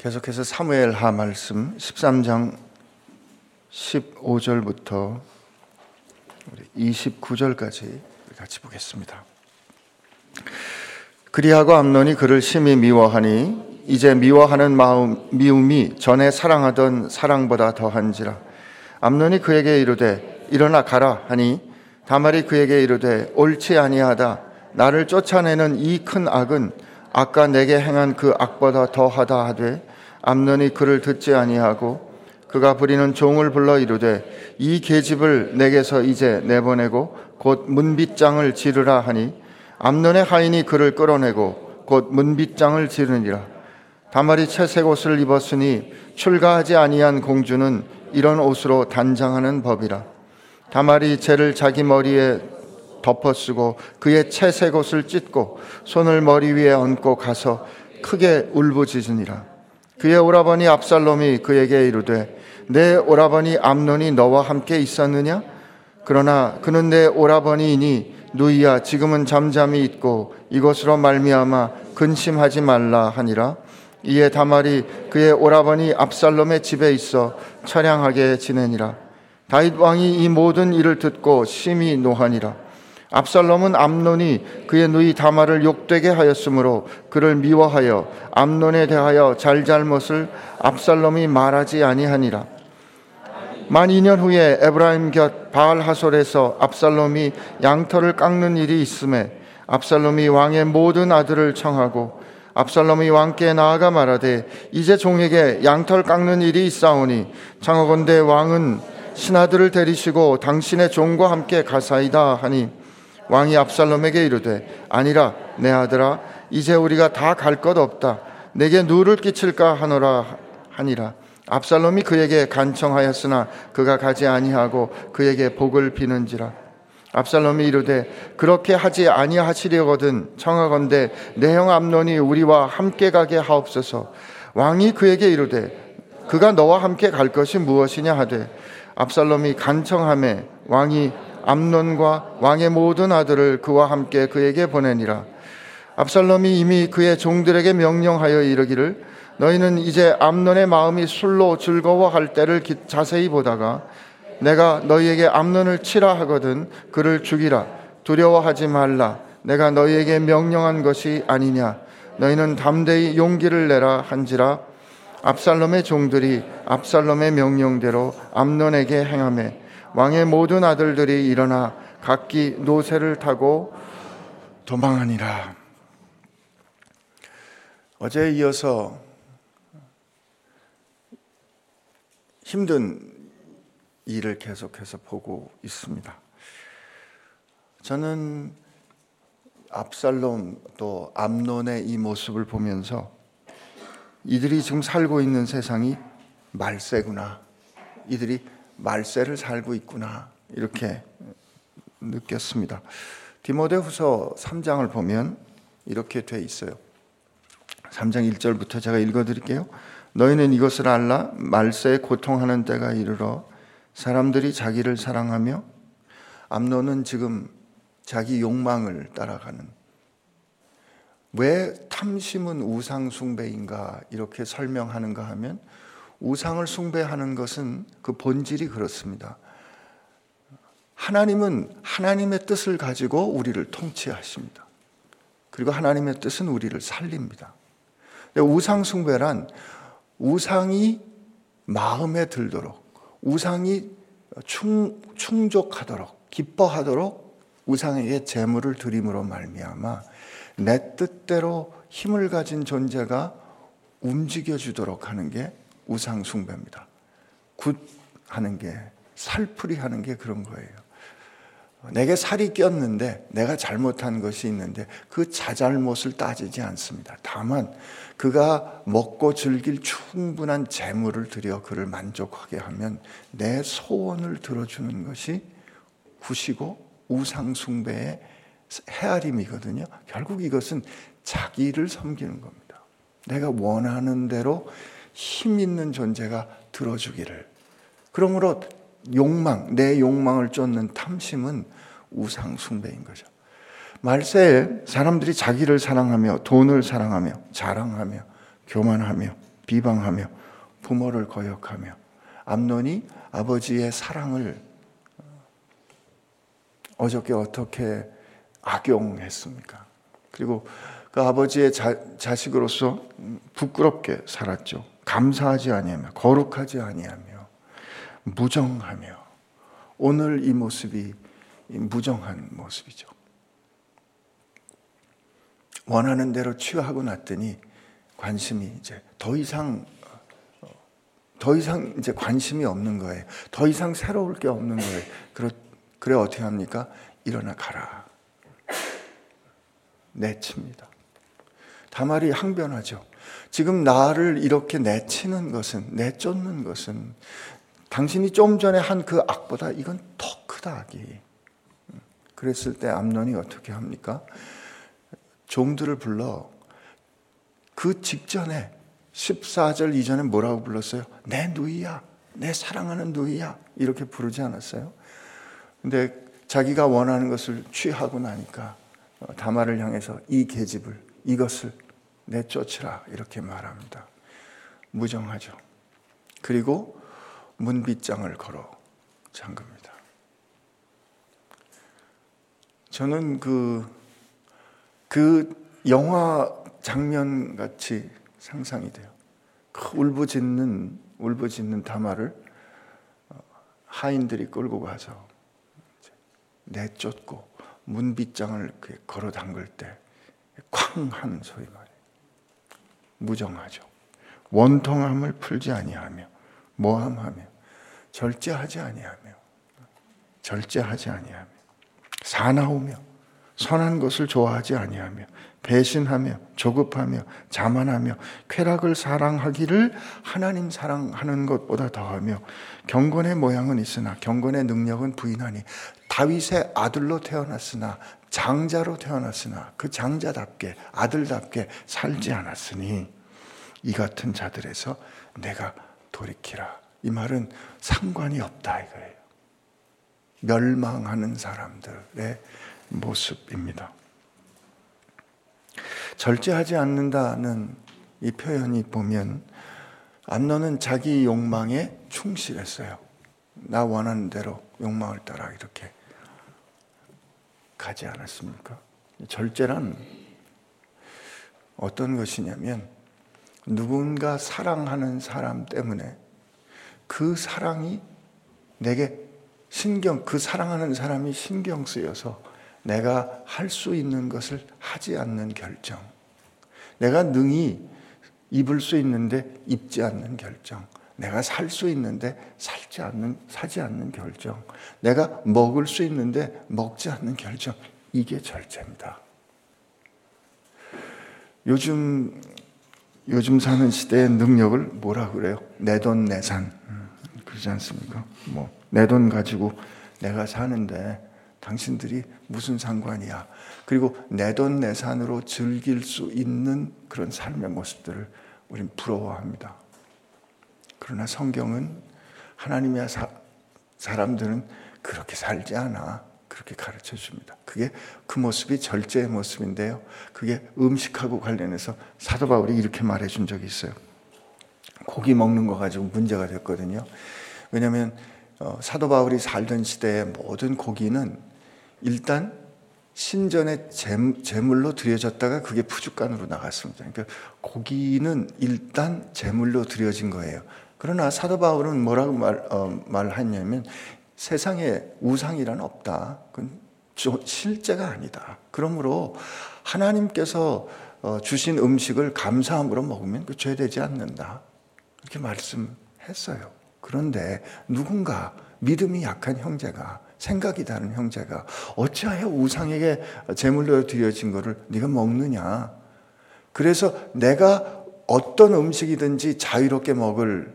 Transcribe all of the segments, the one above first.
계속해서 사무엘하 말씀 13장 15절부터 29절까지 같이 보겠습니다. 그리하고 암논이 그를 심히 미워하니 이제 미워하는 마음 미움이 전에 사랑하던 사랑보다 더한지라. 암논이 그에게 이르되 일어나 가라 하니 다말이 그에게 이르되 옳지 아니하다. 나를 쫓아내는 이 큰 악은 아까 내게 행한 그 악보다 더하다 하되 암논이 그를 듣지 아니하고 그가 부리는 종을 불러 이르되 이 계집을 내게서 이제 내보내고 곧 문빗장을 지르라 하니 암논의 하인이 그를 끌어내고 곧 문빗장을 지르니라. 다말이 채색 옷을 입었으니 출가하지 아니한 공주는 이런 옷으로 단장하는 법이라. 다말이 재를 자기 머리에 덮어쓰고 그의 채색 옷을 찢고 손을 머리 위에 얹고 가서 크게 울부짖으니라. 그의 오라버니 압살롬이 그에게 이르되 내 오라버니 암논이 너와 함께 있었느냐? 그러나 그는 내 오라버니이니 누이야 지금은 잠잠히 있고 이것으로 말미암아 근심하지 말라 하니라. 이에 다말이 그의 오라버니 압살롬의 집에 있어 처량하게 지내니라. 다윗 왕이 이 모든 일을 듣고 심히 노하니라. 압살롬은 암논이 그의 누이 다말을 욕되게 하였으므로 그를 미워하여 암논에 대하여 잘잘못을 압살롬이 말하지 아니하니라. 만 2년 후에 에브라임 곁 바알하솔에서 압살롬이 양털을 깎는 일이 있음에 압살롬이 왕의 모든 아들을 청하고 압살롬이 왕께 나아가 말하되 이제 종에게 양털 깎는 일이 있사오니 청하건대 왕은 신하들을 데리시고 당신의 종과 함께 가사이다 하니 왕이 압살롬에게 이르되 아니라 내 아들아 이제 우리가 다 갈 것 없다. 내게 누를 끼칠까 하노라 하니라. 압살롬이 그에게 간청하였으나 그가 가지 아니하고 그에게 복을 비는지라. 압살롬이 이르되 그렇게 하지 아니하시려거든 청하건대 내 형 암논이 우리와 함께 가게 하옵소서. 왕이 그에게 이르되 그가 너와 함께 갈 것이 무엇이냐 하되 압살롬이 간청하매 왕이 암논과 왕의 모든 아들을 그와 함께 그에게 보내니라. 압살롬이 이미 그의 종들에게 명령하여 이르기를 너희는 이제 암논의 마음이 술로 즐거워할 때를 자세히 보다가 내가 너희에게 암논을 치라 하거든 그를 죽이라. 두려워하지 말라. 내가 너희에게 명령한 것이 아니냐. 너희는 담대히 용기를 내라 한지라. 압살롬의 종들이 압살롬의 명령대로 암논에게 행하며 왕의 모든 아들들이 일어나 각기 노새를 타고 도망하니라. 어제에 이어서 힘든 일을 계속해서 보고 있습니다. 저는 압살롬 또 암논의 이 모습을 보면서 이들이 지금 살고 있는 세상이 말세구나, 이들이 말세를 살고 있구나 이렇게 느꼈습니다. 디모데후서 3장을 보면 이렇게 돼 있어요. 3장 1절부터 제가 읽어드릴게요. 너희는 이것을 알라. 말세에 고통하는 때가 이르러 사람들이 자기를 사랑하며, 암논은 지금 자기 욕망을 따라가는, 왜 탐심은 우상 숭배인가 이렇게 설명하는가 하면 우상을 숭배하는 것은 그 본질이 그렇습니다. 하나님은 하나님의 뜻을 가지고 우리를 통치하십니다. 그리고 하나님의 뜻은 우리를 살립니다. 근데 우상 숭배란 우상이 마음에 들도록, 우상이 충족하도록, 기뻐하도록 우상에게 재물을 드림으로 말미암아 내 뜻대로 힘을 가진 존재가 움직여주도록 하는 게 우상 숭배입니다. 굿 하는 게, 살풀이 하는 게 그런 거예요. 내게 살이 꼈는데, 내가 잘못한 것이 있는데 그 자잘못을 따지지 않습니다. 다만 그가 먹고 즐길 충분한 재물을 들여 그를 만족하게 하면 내 소원을 들어주는 것이 굿이고 우상 숭배의 헤아림이거든요. 결국 이것은 자기를 섬기는 겁니다. 내가 원하는 대로 힘 있는 존재가 들어주기를. 그러므로 욕망, 내 욕망을 쫓는 탐심은 우상 숭배인 거죠. 말세에 사람들이 자기를 사랑하며, 돈을 사랑하며, 자랑하며, 교만하며, 비방하며 부모를 거역하며, 암논이 아버지의 사랑을 어저께 어떻게 악용했습니까? 그리고 그 아버지의 자식으로서 부끄럽게 살았죠. 감사하지 아니하며, 거룩하지 아니하며, 무정하며. 오늘 이 모습이 무정한 모습이죠. 원하는 대로 취하고 났더니 관심이 이제 더 이상 이제 관심이 없는 거예요. 더 이상 새로울 게 없는 거예요. 그래 어떻게 합니까? 일어나 가라. 내칩니다. 다말이 항변하죠. 지금 나를 이렇게 내치는 것은, 내쫓는 것은 당신이 좀 전에 한 그 악보다 이건 더 크다 악이. 그랬을 때 암논이 어떻게 합니까? 종들을 불러 그 직전에 14절 이전에 뭐라고 불렀어요? 내 누이야, 내 사랑하는 누이야, 이렇게 부르지 않았어요? 근데 자기가 원하는 것을 취하고 나니까 다말을 향해서 이 계집을, 이것을 내쫓으라 이렇게 말합니다. 무정하죠. 그리고 문빗장을 걸어 잠깁니다. 저는 그 영화 장면같이 상상이 돼요. 울부짖는 다말을 하인들이 끌고 가서 내쫓고 문빗장을 걸어 담글 때 쾅 하는 소리 말이에요. 무정하죠. 원통함을 풀지 아니하며, 모함하며, 절제하지 아니하며, 사나우며, 선한 것을 좋아하지 아니하며, 배신하며, 조급하며, 자만하며, 쾌락을 사랑하기를 하나님 사랑하는 것보다 더하며, 경건의 모양은 있으나 경건의 능력은 부인하니, 다윗의 아들로 태어났으나 장자로 태어났으나 그 장자답게 아들답게 살지 않았으니 이 같은 자들에서 내가 돌이키라. 이 말은 상관이 없다 이거예요. 멸망하는 사람들의 모습입니다. 절제하지 않는다는 이 표현이 보면 암논은 자기 욕망에 충실했어요. 나 원하는 대로 욕망을 따라 이렇게 가지 않았습니까? 절제란 어떤 것이냐면 누군가 사랑하는 사람 때문에 그 사랑이 내게 그 사랑하는 사람이 신경 쓰여서 내가 할 수 있는 것을 하지 않는 결정, 내가 능히 입을 수 있는데 입지 않는 결정, 내가 살 수 있는데 사지 않는 결정, 내가 먹을 수 있는데 먹지 않는 결정, 이게 절제입니다. 요즘 사는 시대의 능력을 뭐라 그래요? 내 돈 내산 그러지 않습니까? 내 돈 가지고 내가 사는데 당신들이 무슨 상관이야. 그리고 내 돈 내산으로 즐길 수 있는 그런 삶의 모습들을 우린 부러워합니다. 그러나 성경은 하나님의 사람들은 그렇게 살지 않아. 그렇게 가르쳐 줍니다. 그게 그 모습이 절제의 모습인데요. 그게 음식하고 관련해서 사도 바울이 이렇게 말해 준 적이 있어요. 고기 먹는 거 가지고 문제가 됐거든요. 왜냐하면 사도 바울이 살던 시대의 모든 고기는 일단 신전의 제물로 드려졌다가 그게 푸줏간으로 나갔습니다. 그러니까 고기는 일단 제물로 드려진 거예요. 그러나 사도 바울은 뭐라고 말하냐면 세상에 우상이란 없다. 그건 실제가 아니다. 그러므로 하나님께서 주신 음식을 감사함으로 먹으면 그 죄되지 않는다. 이렇게 말씀했어요. 그런데 누군가 믿음이 약한 형제가, 생각이 다른 형제가 어찌하여 우상에게 제물로 드려진 거를 네가 먹느냐. 그래서 내가 어떤 음식이든지 자유롭게 먹을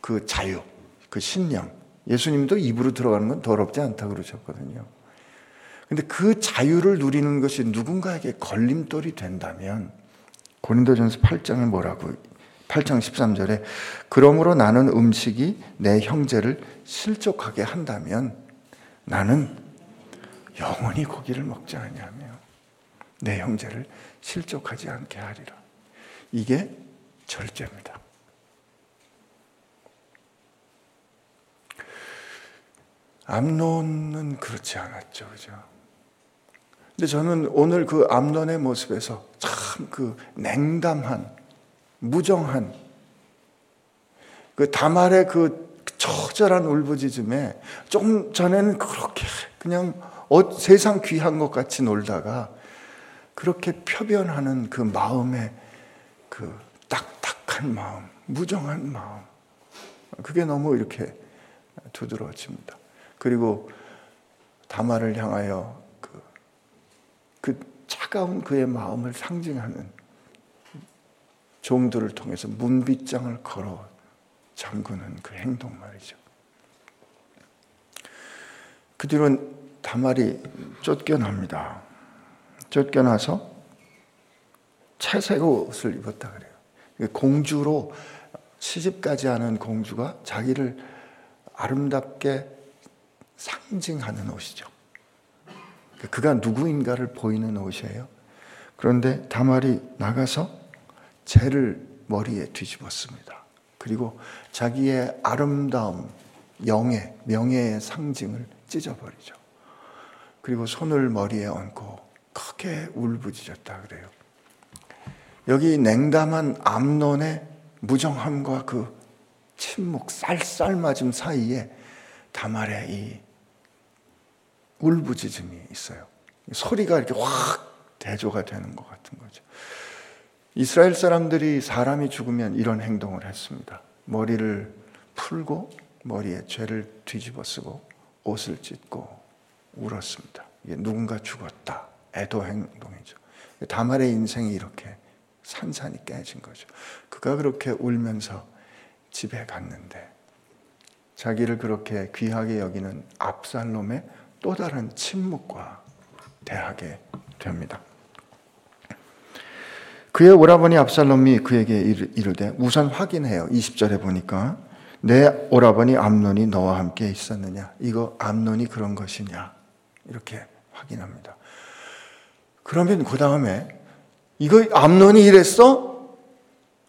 그 자유, 그 신념. 예수님도 입으로 들어가는 건 더럽지 않다고 그러셨거든요. 그런데 그 자유를 누리는 것이 누군가에게 걸림돌이 된다면 고린도전서 8장에 뭐라고 8장 13절에 그러므로 나는 음식이 내 형제를 실족하게 한다면 나는 영원히 고기를 먹지 아니하며 내 형제를 실족하지 않게 하리라. 이게 절제입니다. 암논은 그렇지 않았죠, 그죠? 근데 저는 오늘 그 암논의 모습에서 참 그 냉담한, 무정한, 그 다말의 그 처절한 울부짖음에 좀 전에는 그렇게 그냥 세상 귀한 것 같이 놀다가 그렇게 표변하는 그 마음의 그 딱딱한 마음, 무정한 마음, 그게 너무 이렇게 두드러집니다. 그리고 다말을 향하여 그 차가운 그의 마음을 상징하는 종들을 통해서 문빗장을 걸어 잠그는 그 행동 말이죠. 그 뒤로는 다말이 쫓겨납니다. 쫓겨나서 채색 옷을 입었다 그래요. 공주로 시집까지 하는 공주가 자기를 아름답게 상징하는 옷이죠. 그가 누구인가를 보이는 옷이에요. 그런데 다말이 나가서 재를 머리에 뒤집었습니다. 그리고 자기의 아름다움, 영예, 명예의 상징을 찢어버리죠. 그리고 손을 머리에 얹고 크게 울부짖었다 그래요. 여기 냉담한 암논의 무정함과 그 침묵, 쌀쌀맞음 사이에 다말의 이 울부짖음이 있어요. 소리가 이렇게 확 대조가 되는 것 같은 거죠. 이스라엘 사람들이 사람이 죽으면 이런 행동을 했습니다. 머리를 풀고 머리에 죄를 뒤집어 쓰고 옷을 찢고 울었습니다. 이게 누군가 죽었다. 애도 행동이죠. 다말의 인생이 이렇게 산산이 깨진 거죠. 그가 그렇게 울면서 집에 갔는데 자기를 그렇게 귀하게 여기는 압살롬의 또 다른 침묵과 대하게 됩니다. 그의 오라버니 압살롬이 그에게 이르되, 우선 확인해요. 20절에 보니까 내 오라버니 암논이 너와 함께 있었느냐, 이거 암논이 그런 것이냐, 이렇게 확인합니다. 그러면 그 다음에 이거 암논이 이랬어?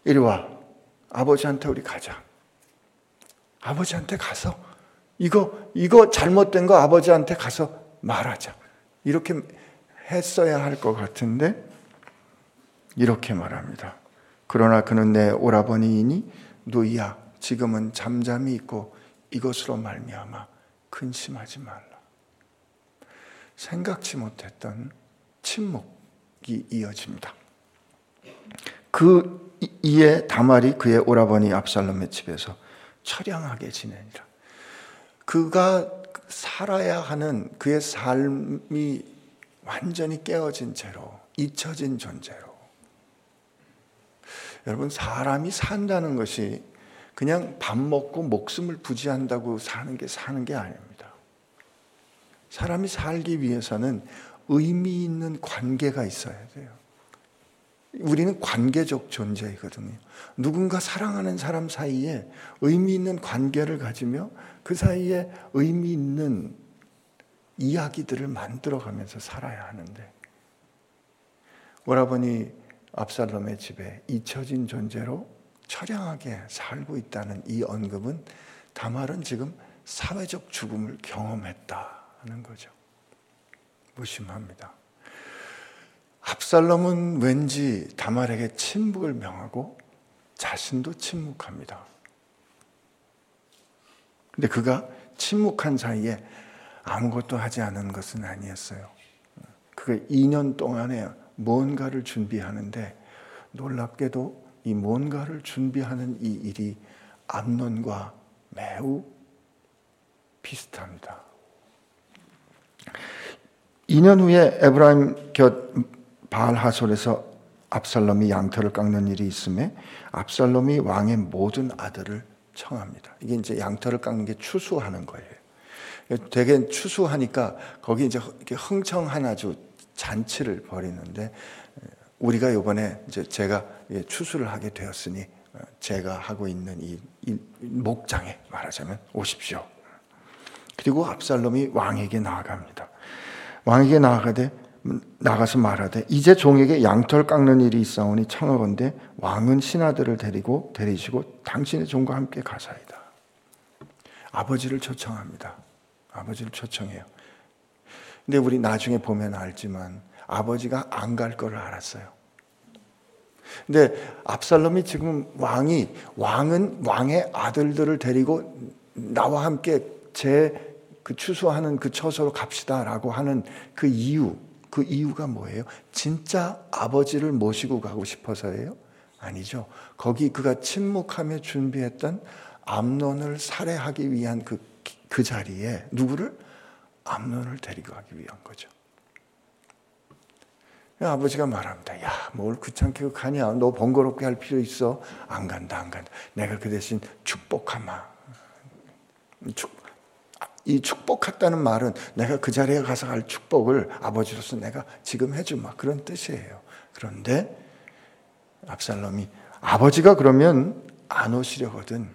이리 와, 아버지한테 우리 가자. 아버지한테 가서 이거 잘못된 거 아버지한테 가서 말하자. 이렇게 했어야 할 것 같은데 이렇게 말합니다. 그러나 그는 내 오라버니이니 누이야, 지금은 잠잠히 있고 이것으로 말미암아 근심하지 말라. 생각지 못했던 침묵이 이어집니다. 그 이에 다말이 그의 오라버니 압살롬의 집에서 처량하게 지내니라. 그가 살아야 하는 그의 삶이 완전히 깨어진 채로, 잊혀진 존재로. 여러분, 사람이 산다는 것이 그냥 밥 먹고 목숨을 부지한다고 사는 게 아닙니다. 사람이 살기 위해서는 의미 있는 관계가 있어야 돼요. 우리는 관계적 존재이거든요. 누군가 사랑하는 사람 사이에 의미 있는 관계를 가지며 그 사이에 의미 있는 이야기들을 만들어가면서 살아야 하는데, 오라버니 압살롬의 집에 잊혀진 존재로 처량하게 살고 있다는 이 언급은 다말은 지금 사회적 죽음을 경험했다는 거죠. 무심합니다. 압살롬은 왠지 다말에게 침묵을 명하고 자신도 침묵합니다. 근데 그가 침묵한 사이에 아무것도 하지 않은 것은 아니었어요. 그게 2년 동안에 뭔가를 준비하는데, 놀랍게도 이 뭔가를 준비하는 이 일이 암논과 매우 비슷합니다. 2년 후에 에브라임 곁 바알하솔에서 압살롬이 양털을 깎는 일이 있음에 압살롬이 왕의 모든 아들을 청합니다. 이게 이제 양털을 깎는 게 추수하는 거예요. 되게 추수하니까 거기 이제 흥청한 아주 잔치를 벌이는데, 우리가 이번에 이제 제가 추수를 하게 되었으니 제가 하고 있는 이 목장에 말하자면 오십시오. 그리고 압살롬이 왕에게 나아갑니다. 왕에게 나가서 말하되, 이제 종에게 양털 깎는 일이 있사오니 청하건대 왕은 신하들을 데리시고 당신의 종과 함께 가사이다. 아버지를 초청합니다. 아버지를 초청해요. 근데 우리 나중에 보면 알지만 아버지가 안 갈 걸 알았어요. 근데 압살롬이 지금 왕은 왕의 아들들을 데리고 나와 함께 그 추수하는 그 처소로 갑시다라고 하는 그 이유가 뭐예요? 진짜 아버지를 모시고 가고 싶어서예요? 아니죠. 거기 그가 침묵하며 준비했던 암논을 살해하기 위한 그 자리에 누구를? 암논을 데리고 가기 위한 거죠. 아버지가 말합니다. 야, 뭘 귀찮게 가냐? 너 번거롭게 할 필요 있어? 안 간다. 내가 그 대신 축복하마. 이 축복했다는 말은 내가 그 자리에 가서 할 축복을 아버지로서 내가 지금 해주마. 그런 뜻이에요. 그런데 압살롬이 아버지가 그러면 안 오시려거든.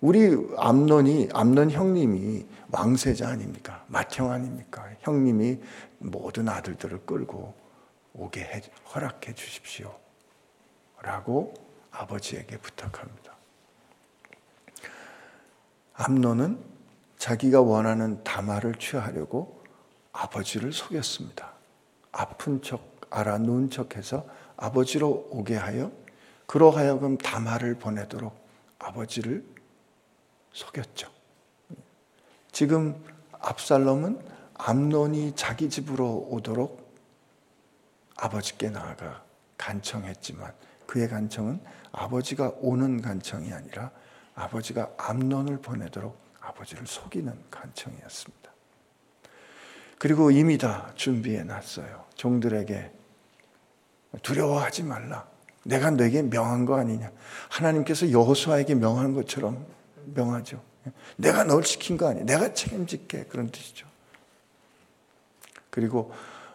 우리 암논 형님이 왕세자 아닙니까? 맏형 아닙니까? 형님이 모든 아들들을 끌고 오게 허락해 주십시오 라고 아버지에게 부탁합니다. 암논은 자기가 원하는 다말을 취하려고 아버지를 속였습니다. 아픈 척 알아놓은 척해서 아버지로 오게 하여 그러하여금 다말을 보내도록 아버지를 속였죠. 지금 압살롬은 암논이 자기 집으로 오도록 아버지께 나아가 간청했지만 그의 간청은 아버지가 오는 간청이 아니라 아버지가 암논을 보내도록 아버지를 속이는 간청이었습니다. 그리고 이미 다 준비해 놨어요. 종들에게 두려워하지 말라. 내가 너에게 명한 거 아니냐. 하나님께서 여호수아에게 명한 것처럼 명하죠. 내가 널 시킨 거 아니야. 내가 책임질게. 그런 뜻이죠. 그리고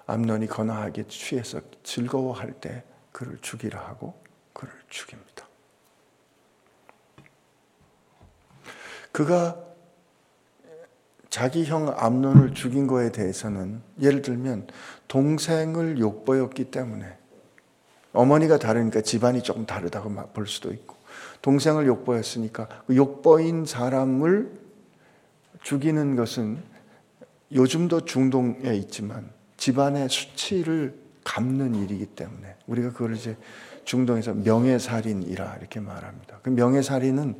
암논이 거나하게 취해서 즐거워할 때 그를 죽이라 하고 그를 죽입니다. 그가 자기 형 암논을 죽인 거에 대해서는 예를 들면 동생을 욕보였기 때문에 어머니가 다르니까 집안이 조금 다르다고 볼 수도 있고 동생을 욕보였으니까 그 욕보인 사람을 죽이는 것은 요즘도 중동에 있지만 집안의 수치를 갚는 일이기 때문에 우리가 그걸 이제 중동에서 명예살인이라 이렇게 말합니다. 그 명예살인은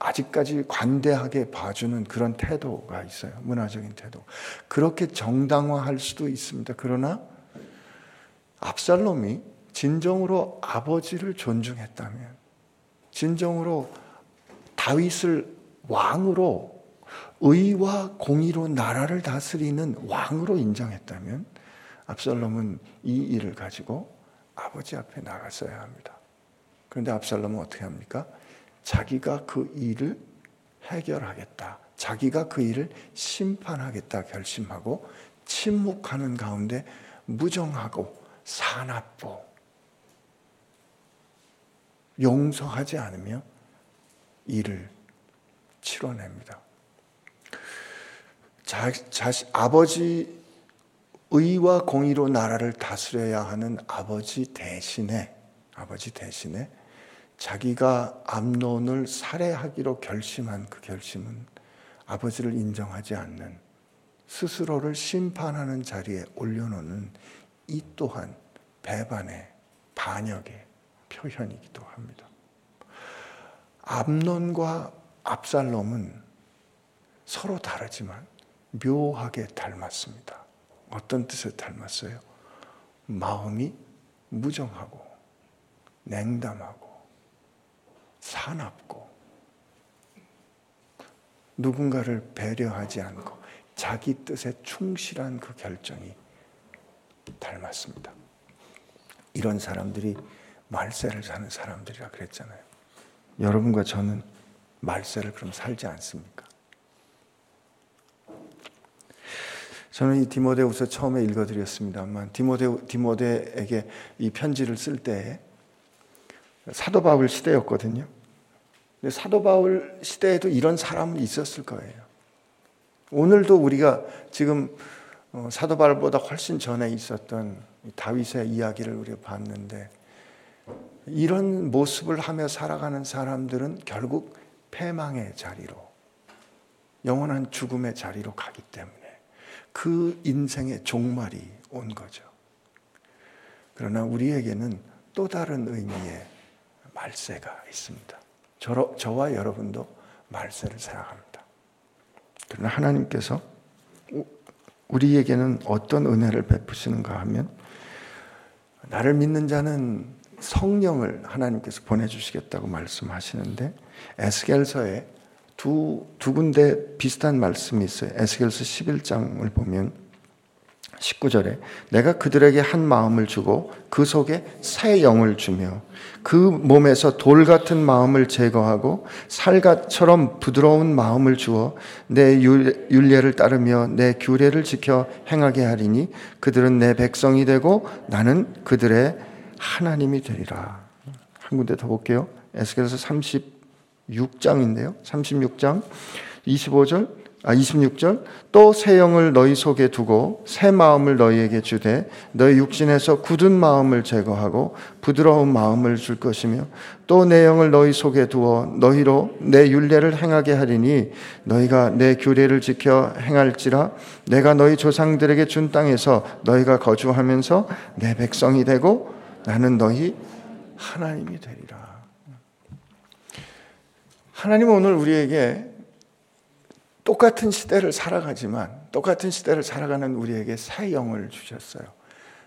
아직까지 관대하게 봐주는 그런 태도가 있어요. 문화적인 태도. 그렇게 정당화할 수도 있습니다. 그러나 압살롬이 진정으로 아버지를 존중했다면 진정으로 다윗을 왕으로 의와 공의로 나라를 다스리는 왕으로 인정했다면 압살롬은 이 일을 가지고 아버지 앞에 나갔어야 합니다. 그런데 압살롬은 어떻게 합니까? 자기가 그 일을 해결하겠다. 자기가 그 일을 심판하겠다 결심하고 침묵하는 가운데 무정하고 사납고 용서하지 않으며 일을 치러냅니다. 아버지 의와 공의로 나라를 다스려야 하는 아버지 대신에 자기가 암논을 살해하기로 결심한 그 결심은 아버지를 인정하지 않는 스스로를 심판하는 자리에 올려놓는 이 또한 배반의 반역의 표현이기도 합니다. 암논과 압살롬은 서로 다르지만 묘하게 닮았습니다. 어떤 뜻에 닮았어요? 마음이 무정하고 냉담하고 사납고 누군가를 배려하지 않고 자기 뜻에 충실한 그 결정이 닮았습니다. 이런 사람들이 말세를 사는 사람들이라 그랬잖아요. 여러분과 저는 말세를 그럼 살지 않습니까? 저는 이 디모데후서 처음에 읽어드렸습니다만 디모데에게 이 편지를 쓸 때 사도 바울 시대였거든요. 근데 사도 바울 시대에도 이런 사람은 있었을 거예요. 오늘도 우리가 지금 사도 바울보다 훨씬 전에 있었던 다윗의 이야기를 우리가 봤는데 이런 모습을 하며 살아가는 사람들은 결국 패망의 자리로 영원한 죽음의 자리로 가기 때문에 그 인생의 종말이 온 거죠. 그러나 우리에게는 또 다른 의미의 말세가 있습니다. 저와 여러분도 말세를 생각합니다. 그러나 하나님께서 우리에게는 어떤 은혜를 베푸시는가 하면, 나를 믿는 자는 성령을 하나님께서 보내주시겠다고 말씀하시는데, 에스겔서에 두 군데 비슷한 말씀이 있어요. 에스겔서 11장을 보면 19절에 내가 그들에게 한 마음을 주고 그 속에 새 영을 주며 그 몸에서 돌 같은 마음을 제거하고 살갗처럼 부드러운 마음을 주어 내 율례를 따르며 내 규례를 지켜 행하게 하리니 그들은 내 백성이 되고 나는 그들의 하나님이 되리라. 한 군데 더 볼게요. 에스겔서 36장인데요. 36장 26절 또 새 영을 너희 속에 두고 새 마음을 너희에게 주되 너희 육신에서 굳은 마음을 제거하고 부드러운 마음을 줄 것이며 또 내 영을 너희 속에 두어 너희로 내 율례를 행하게 하리니 너희가 내 규례를 지켜 행할지라 내가 너희 조상들에게 준 땅에서 너희가 거주하면서 내 백성이 되고 나는 너희 하나님이 되리라. 하나님은 오늘 우리에게 똑같은 시대를 살아가는 우리에게 새 영을 주셨어요.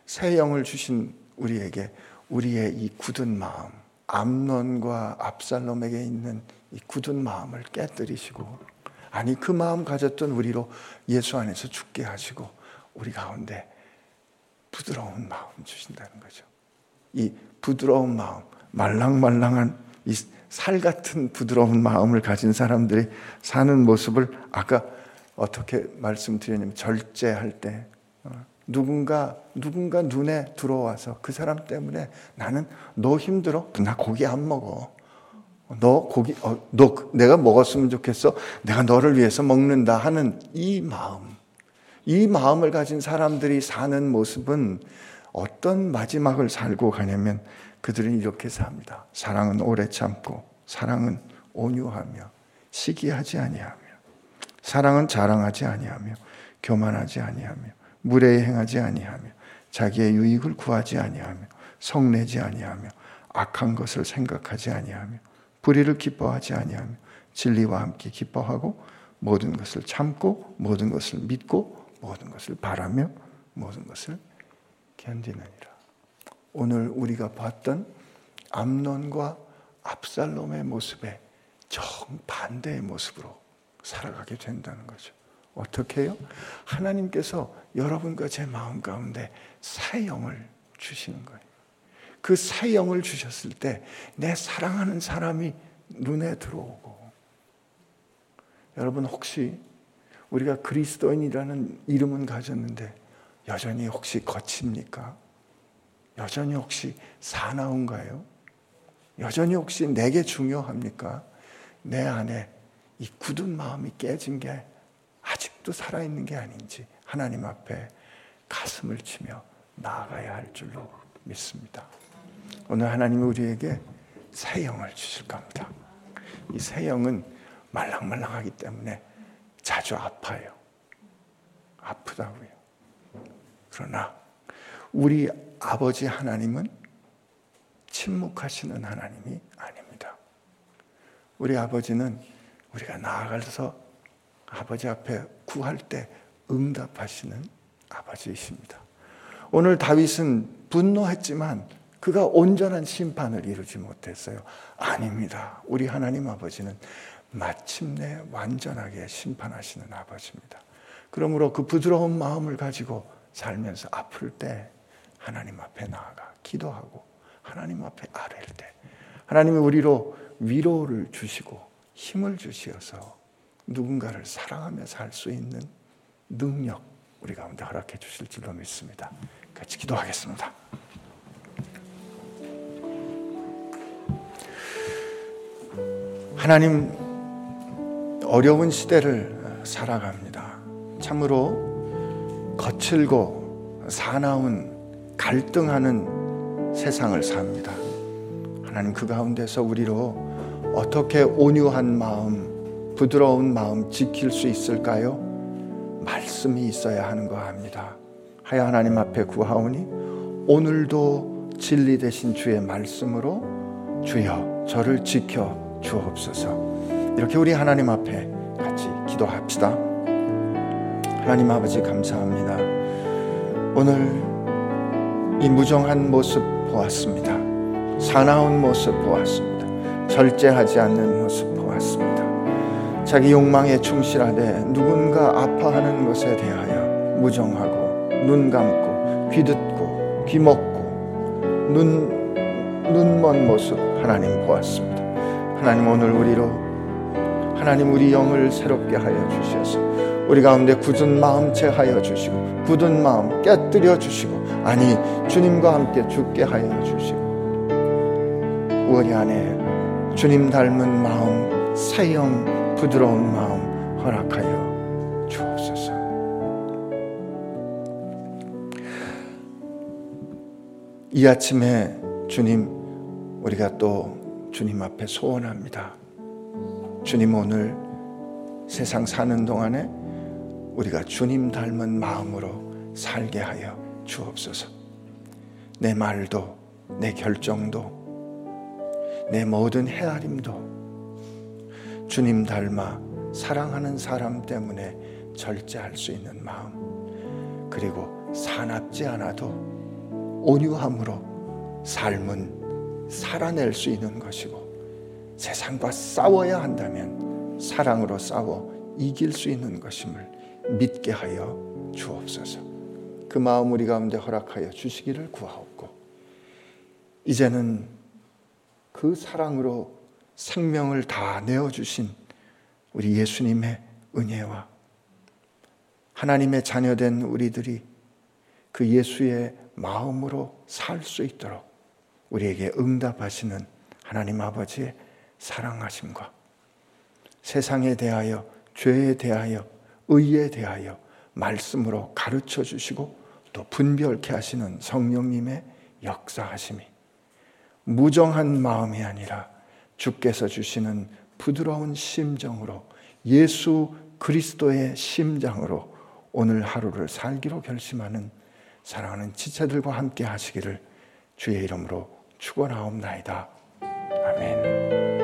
새 영을 주신 우리에게 우리의 이 굳은 마음, 암논과 압살롬에게 있는 이 굳은 마음을 깨뜨리시고, 아니 그 마음 가졌던 우리로 예수 안에서 죽게 하시고 우리 가운데 부드러운 마음 주신다는 거죠. 이 부드러운 마음, 말랑말랑한 이 살 같은 부드러운 마음을 가진 사람들이 사는 모습을 아까 어떻게 말씀드렸냐면, 절제할 때 누군가 눈에 들어와서 그 사람 때문에 나는 너 힘들어? 나 고기 안 먹어. 내가 먹었으면 좋겠어. 내가 너를 위해서 먹는다 하는 이 마음을 가진 사람들이 사는 모습은 어떤 마지막을 살고 가냐면, 그들은 이렇게 삽니다. 사랑은 오래 참고 사랑은 온유하며 시기하지 아니하며 사랑은 자랑하지 아니하며 교만하지 아니하며 무례히 행하지 아니하며 자기의 유익을 구하지 아니하며 성내지 아니하며 악한 것을 생각하지 아니하며 불의를 기뻐하지 아니하며 진리와 함께 기뻐하고 모든 것을 참고 모든 것을 믿고 모든 것을 바라며 모든 것을 견디느니라. 오늘 우리가 봤던 암논과 압살롬의 모습에 정반대의 모습으로 살아가게 된다는 거죠. 어떻게 해요? 하나님께서 여러분과 제 마음 가운데 새 영을 주시는 거예요. 그 새 영을 주셨을 때 내 사랑하는 사람이 눈에 들어오고, 여러분 혹시 우리가 그리스도인이라는 이름은 가졌는데 여전히 혹시 거칩니까? 여전히 혹시 사나운가요? 여전히 혹시 내게 중요합니까? 내 안에 이 굳은 마음이 깨진 게 아직도 살아있는 게 아닌지 하나님 앞에 가슴을 치며 나아가야 할 줄로 믿습니다. 오늘 하나님이 우리에게 새 영을 주실 겁니다. 이 새 영은 말랑말랑하기 때문에 자주 아파요. 아프다고요. 그러나 우리 아버지 하나님은 침묵하시는 하나님이 아닙니다. 우리 아버지는 우리가 나아가서 아버지 앞에 구할 때 응답하시는 아버지이십니다. 오늘 다윗은 분노했지만 그가 온전한 심판을 이루지 못했어요. 아닙니다. 우리 하나님 아버지는 마침내 완전하게 심판하시는 아버지입니다. 그러므로 그 부드러운 마음을 가지고 살면서 아플 때 하나님 앞에 나아가 기도하고 하나님 앞에 아뢰일 때 하나님이 우리로 위로를 주시고 힘을 주시어서 누군가를 사랑하며 살 수 있는 능력 우리 가운데 허락해 주실 줄로 믿습니다. 같이 기도하겠습니다. 하나님, 어려운 시대를 살아갑니다. 참으로 거칠고 사나운 갈등하는 세상을 삽니다. 하나님, 그 가운데서 우리로 어떻게 온유한 마음, 부드러운 마음 지킬 수 있을까요? 말씀이 있어야 하는 거 압니다. 하야 하나님 앞에 구하오니 오늘도 진리 되신 주의 말씀으로 주여 저를 지켜 주옵소서. 이렇게 우리 하나님 앞에 같이 기도합시다. 하나님 아버지 감사합니다. 오늘 이 무정한 모습 보았습니다. 사나운 모습 보았습니다. 절제하지 않는 모습 보았습니다. 자기 욕망에 충실하되 누군가 아파하는 것에 대하여 무정하고 눈 감고 귀 듣고 귀 먹고 눈먼 모습 하나님 보았습니다. 하나님 오늘 우리로 하나님 우리 영을 새롭게 하여 주셔서 우리 가운데 굳은 마음 제하여 주시고 굳은 마음 깨뜨려 주시고 아니 주님과 함께 죽게 하여 주시고 우리 안에 주님 닮은 마음 사형 부드러운 마음 허락하여 주옵소서. 이 아침에 주님 우리가 또 주님 앞에 소원합니다. 주님 오늘 세상 사는 동안에 우리가 주님 닮은 마음으로 살게 하여 주옵소서. 내 말도 내 결정도 내 모든 헤아림도 주님 닮아 사랑하는 사람 때문에 절제할 수 있는 마음 그리고 사납지 않아도 온유함으로 삶은 살아낼 수 있는 것이고 세상과 싸워야 한다면 사랑으로 싸워 이길 수 있는 것임을 믿게 하여 주옵소서. 그 마음 우리 가운데 허락하여 주시기를 구하옵고 이제는 그 사랑으로 생명을 다 내어주신 우리 예수님의 은혜와 하나님의 자녀된 우리들이 그 예수의 마음으로 살 수 있도록 우리에게 응답하시는 하나님 아버지의 사랑하심과 세상에 대하여 죄에 대하여 의에 대하여 말씀으로 가르쳐 주시고 또 분별케 하시는 성령님의 역사하심이 무정한 마음이 아니라 주께서 주시는 부드러운 심정으로 예수 그리스도의 심장으로 오늘 하루를 살기로 결심하는 사랑하는 지체들과 함께 하시기를 주의 이름으로 축원하옵나이다. 아멘.